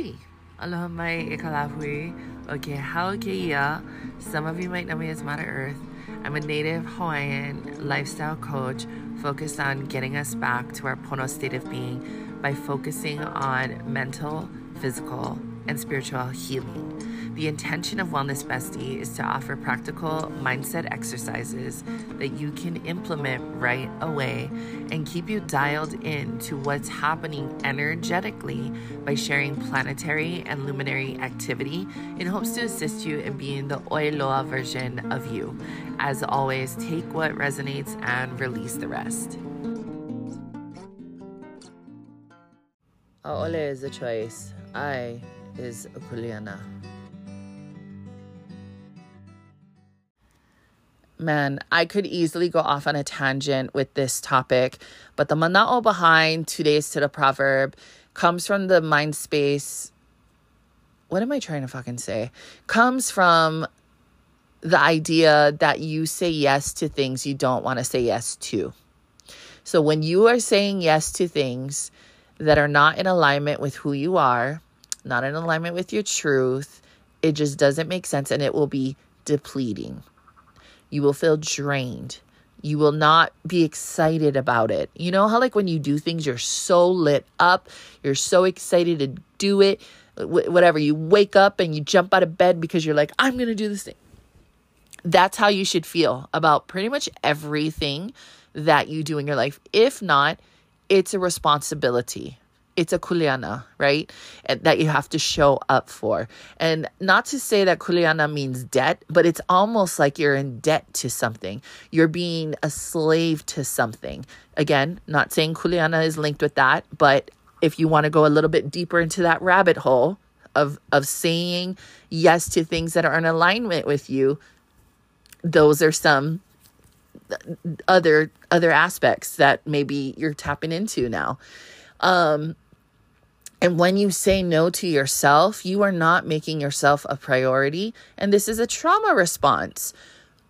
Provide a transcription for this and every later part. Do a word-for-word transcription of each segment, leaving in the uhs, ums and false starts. Hui! Aloha mai e kalahui o ke hao ke ia. Some of you might know me as Mother Earth. I'm a native Hawaiian lifestyle coach focused on getting us back to our Pono state of being by focusing on mental, physical, and spiritual healing. The intention of Wellness Bestie is to offer practical mindset exercises that you can implement right away and keep you dialed in to what's happening energetically by sharing planetary and luminary activity in hopes to assist you in being the Oiloa version of you. As always, take what resonates and release the rest. Aole is a choice. I is a kuleana. Man, I could easily go off on a tangent with this topic, but the mana'o behind today's T I D A proverb comes from the mind space. What am I trying to fucking say? Comes from the idea that you say yes to things you don't want to say yes to. So when you are saying yes to things that are not in alignment with who you are, not in alignment with your truth, it just doesn't make sense, and it will be depleting. You will feel drained. You will not be excited about it. You know how like when you do things, you're so lit up, you're so excited to do it, w- whatever. You wake up and you jump out of bed because you're like, I'm going to do this thing. That's how you should feel about pretty much everything that you do in your life. If not, it's a responsibility. It's a kuleana, right? And that you have to show up for. And not to say that kuleana means debt, but it's almost like you're in debt to something. You're being a slave to something. Again, not saying kuleana is linked with that, but if you want to go a little bit deeper into that rabbit hole of, of saying yes to things that are in alignment with you, those are some other other aspects that maybe you're tapping into now. Um, and when you say no to yourself, you are not making yourself a priority. And this is a trauma response.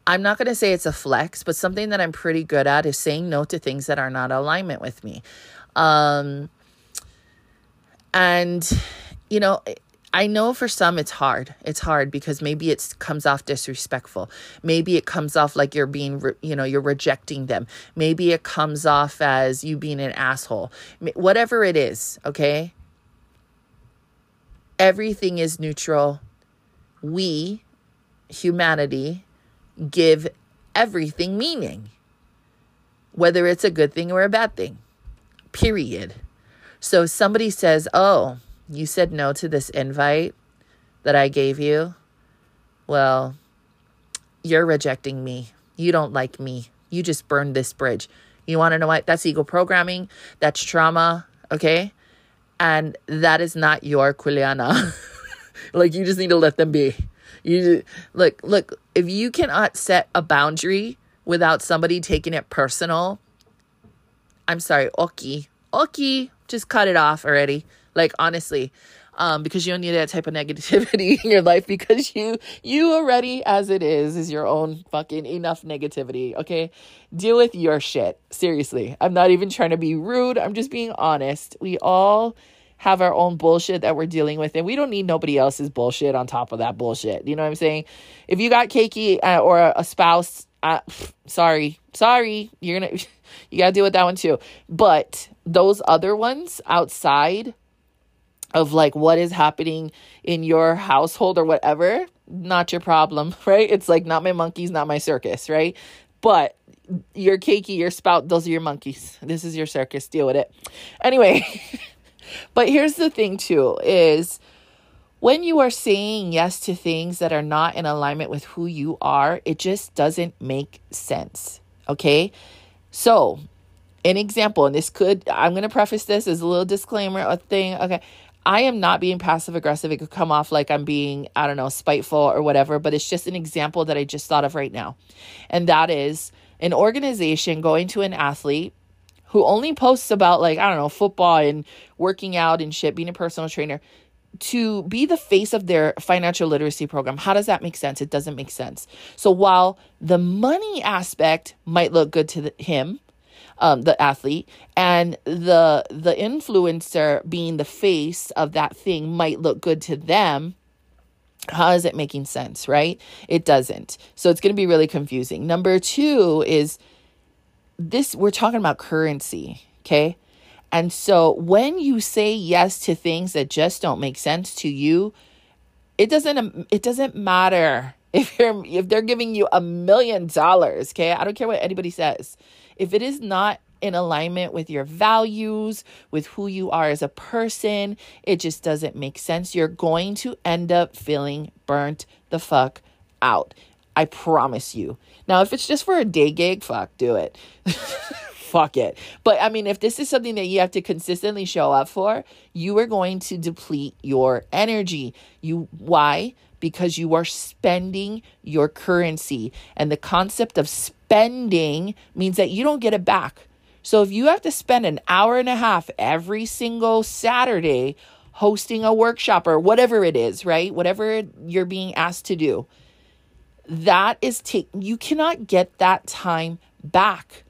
I'm not going to say it's a flex, but something that I'm pretty good at is saying no to things that are not in alignment with me. Um, and, you know, I know for some it's hard. It's hard because maybe it comes off disrespectful. Maybe it comes off like you're being, re- you know, you're rejecting them. Maybe it comes off as you being an asshole. Whatever it is, okay? Everything is neutral. We, humanity, give everything meaning, whether it's a good thing or a bad thing, period. So if somebody says, oh, you said no to this invite that I gave you. Well, you're rejecting me. You don't like me. You just burned this bridge. You want to know what? That's ego programming. That's trauma. Okay. And that is not your kuleana. Like, you just need to let them be. You look, look, if you cannot set a boundary without somebody taking it personal, I'm sorry. Oki, Oki, just cut it off already. Like, honestly, um, because you don't need that type of negativity in your life, because you you already, as it is, is your own fucking enough negativity, okay? Deal with your shit. Seriously. I'm not even trying to be rude. I'm just being honest. We all have our own bullshit that we're dealing with, and we don't need nobody else's bullshit on top of that bullshit. You know what I'm saying? If you got keiki uh, or a, a spouse, uh, pff, sorry, sorry, you're gonna you gotta deal with that one too. But those other ones outside of like what is happening in your household or whatever, not your problem, right? It's like, not my monkeys, not my circus, right? But your keiki, your spout, those are your monkeys. This is your circus. Deal with it. Anyway, but here's the thing too, is when you are saying yes to things that are not in alignment with who you are, it just doesn't make sense, okay? So an example, and this could, I'm going to preface this as a little disclaimer, a thing, okay? I am not being passive aggressive. It could come off like I'm being, I don't know, spiteful or whatever, but it's just an example that I just thought of right now. And that is an organization going to an athlete who only posts about like, I don't know, football and working out and shit, being a personal trainer, to be the face of their financial literacy program. How does that make sense? It doesn't make sense. So while the money aspect might look good to the, him, um, the athlete, and the the influencer being the face of that thing might look good to them. How is it making sense, right? It doesn't. So it's going to be really confusing. Number two is this, we're talking about currency, okay? And so when you say yes to things that just don't make sense to you, it doesn't it doesn't matter if you're if they're giving you a million dollars, okay? I don't care what anybody says. If it is not in alignment with your values, with who you are as a person, it just doesn't make sense. You're going to end up feeling burnt the fuck out. I promise you. Now, if it's just for a day gig, fuck, do it. Fuck it. But I mean, if this is something that you have to consistently show up for, you are going to deplete your energy. You, why? Because you are spending your currency. And the concept of spending means that you don't get it back. So if you have to spend an hour and a half every single Saturday hosting a workshop or whatever it is, right? Whatever you're being asked to do, that is take, you cannot get that time back.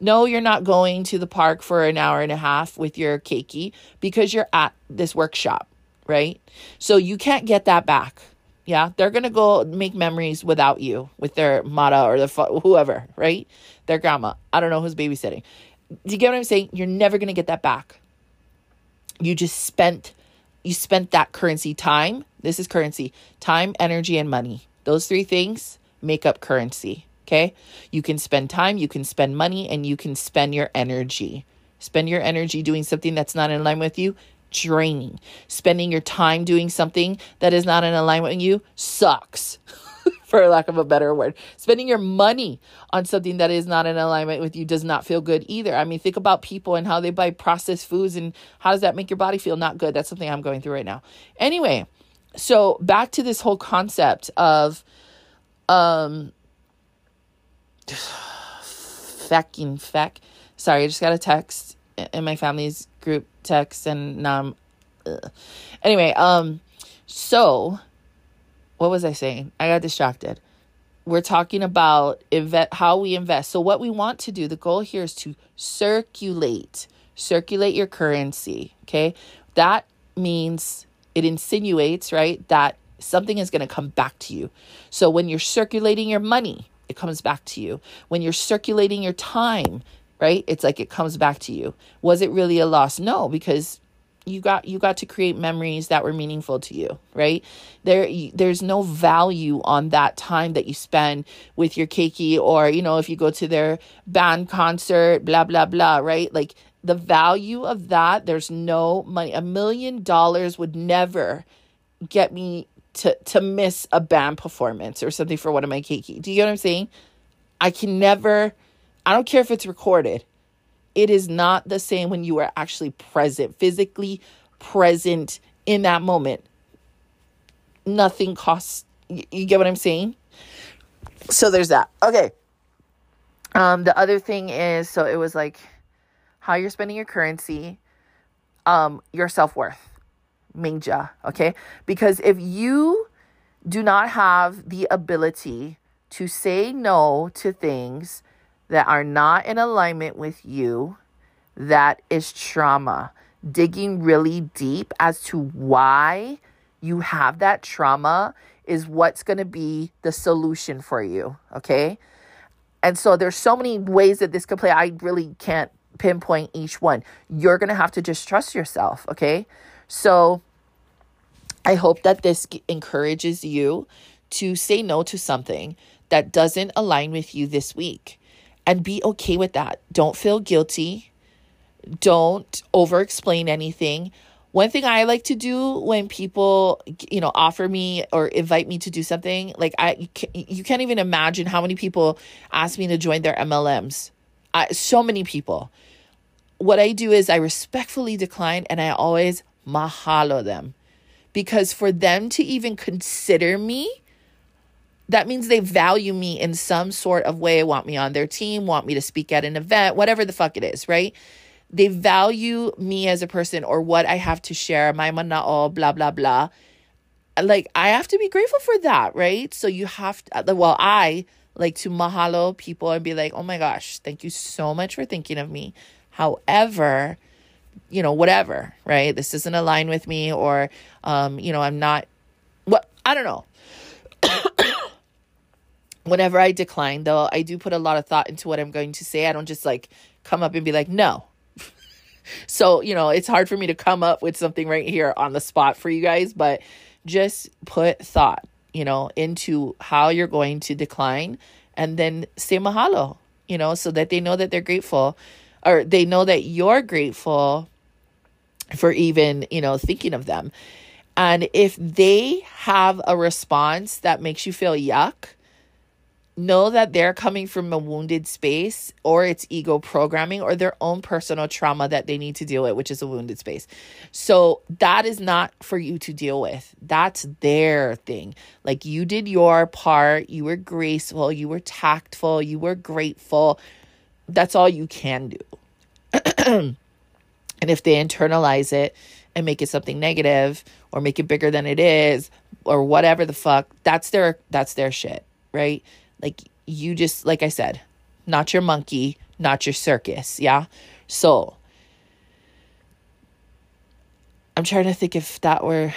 No, you're not going to the park for an hour and a half with your keiki because you're at this workshop, right? So you can't get that back. Yeah, they're going to go make memories without you with their mata or the fo- whoever, right? Their grandma. I don't know who's babysitting. Do you get what I'm saying? You're never going to get that back. You just spent, you spent that currency time. This is currency, time, energy, and money. Those three things make up currency. Okay, you can spend time, you can spend money, and you can spend your energy. Spend your energy doing something that's not in line with you, draining. Spending your time doing something that is not in alignment with you sucks, for lack of a better word. Spending your money on something that is not in alignment with you does not feel good either. I mean, think about people and how they buy processed foods, and how does that make your body feel? Not good. That's something I'm going through right now. Anyway, so back to this whole concept of, um, fucking feck. Sorry, I just got a text in my family's group text, and now I'm ugh. Anyway, um so what was I saying? I got distracted. We're talking about invest, how we invest. So what we want to do, the goal here is to circulate. Circulate your currency, okay? That means it insinuates, right, that something is going to come back to you. So when you're circulating your money, it comes back to you. When you're circulating your time, right? It's like it comes back to you. Was it really a loss? No, because you got you got to create memories that were meaningful to you, right? There, there's no value on that time that you spend with your keiki, or, you know, if you go to their band concert, blah, blah, blah, right? Like the value of that, there's no money. A million dollars would never get me to to miss a band performance or something for one of my keiki. Do you get what I'm saying? I can never, I don't care if it's recorded. It is not the same when you are actually present, physically present in that moment. Nothing costs, you, you get what I'm saying? So there's that. Okay. Um, the other thing is, so it was like how you're spending your currency, um, your self-worth. Mingja, okay? Because if you do not have the ability to say no to things that are not in alignment with you, that is trauma. Digging really deep as to why you have that trauma is what's going to be the solution for you, okay? And so there's so many ways that this could play. I really can't pinpoint each one. You're going to have to just trust yourself, okay? So I hope that this encourages you to say no to something that doesn't align with you this week, and be okay with that. Don't feel guilty. Don't over-explain anything. One thing I like to do when people, you know, offer me or invite me to do something, like I, you can't even imagine how many people ask me to join their M L Ms. I, so many people. What I do is I respectfully decline, and I always mahalo them, because for them to even consider me, that means they value me in some sort of way, want me on their team, want me to speak at an event, whatever the fuck it is, right? They value me as a person or what I have to share, my mana'o, blah, blah, blah. Like, I have to be grateful for that, right? So you have to, well, I, like to mahalo people and be like, oh my gosh, thank you so much for thinking of me. However, you know, whatever, right? This doesn't align with me, or, um, you know, I'm not, what, I don't know. Whenever I decline, though, I do put a lot of thought into what I'm going to say. I don't just like come up and be like, no. So, you know, it's hard for me to come up with something right here on the spot for you guys, but just put thought, you know, into how you're going to decline, and then say mahalo, you know, so that they know that they're grateful, or they know that you're grateful for even, you know, thinking of them. And if they have a response that makes you feel yuck, know that they're coming from a wounded space, or it's ego programming, or their own personal trauma that they need to deal with, which is a wounded space. So that is not for you to deal with. That's their thing. Like, you did your part. You were graceful. You were tactful. You were grateful. That's all you can do. And if they internalize it and make it something negative, or make it bigger than it is, or whatever the fuck, that's their, that's their shit, right? Like, you just, like I said, not your monkey, not your circus, yeah? So, I'm trying to think if that were,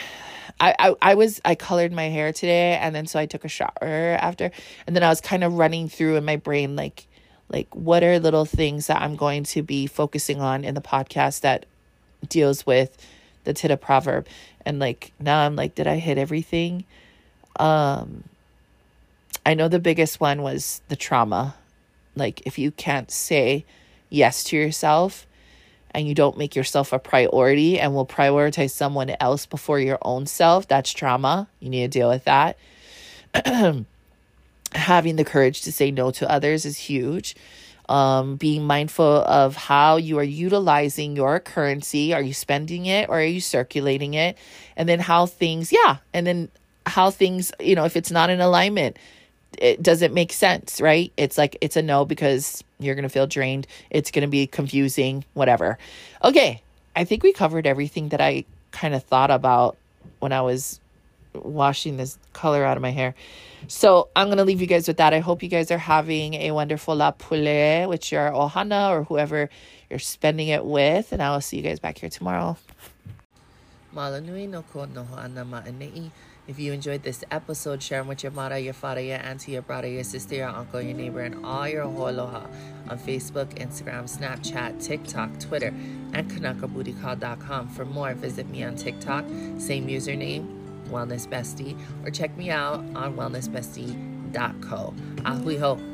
I, I, I was, I colored my hair today, and then so I took a shower after, and then I was kind of running through in my brain, like, like, what are little things that I'm going to be focusing on in the podcast that deals with the TIDA proverb, and, like, now I'm like, did I hit everything? Um... I know the biggest one was the trauma. Like, if you can't say yes to yourself and you don't make yourself a priority and will prioritize someone else before your own self, that's trauma. You need to deal with that. Having the courage to say no to others is huge. Um, being mindful of how you are utilizing your currency. Are you spending it, or are you circulating it? And then how things, yeah. And then how things, you know, if it's not in alignment, it doesn't make sense, right? It's like, it's a no, because you're going to feel drained. It's going to be confusing, whatever. Okay. I think we covered everything that I kind of thought about when I was washing this color out of my hair. So I'm going to leave you guys with that. I hope you guys are having a wonderful lapulé with your ohana or whoever you're spending it with. And I will see you guys back here tomorrow. Malinui no kono hana maenei. If you enjoyed this episode, share them with your mata, your father, your auntie, your brother, your sister, your uncle, your neighbor, and all your holoa on Facebook, Instagram, Snapchat, TikTok, Twitter, and Kanaka Booty Call dot com. For more, visit me on TikTok, same username, Wellness Bestie, or check me out on Wellness Bestie dot co. Ahui ho.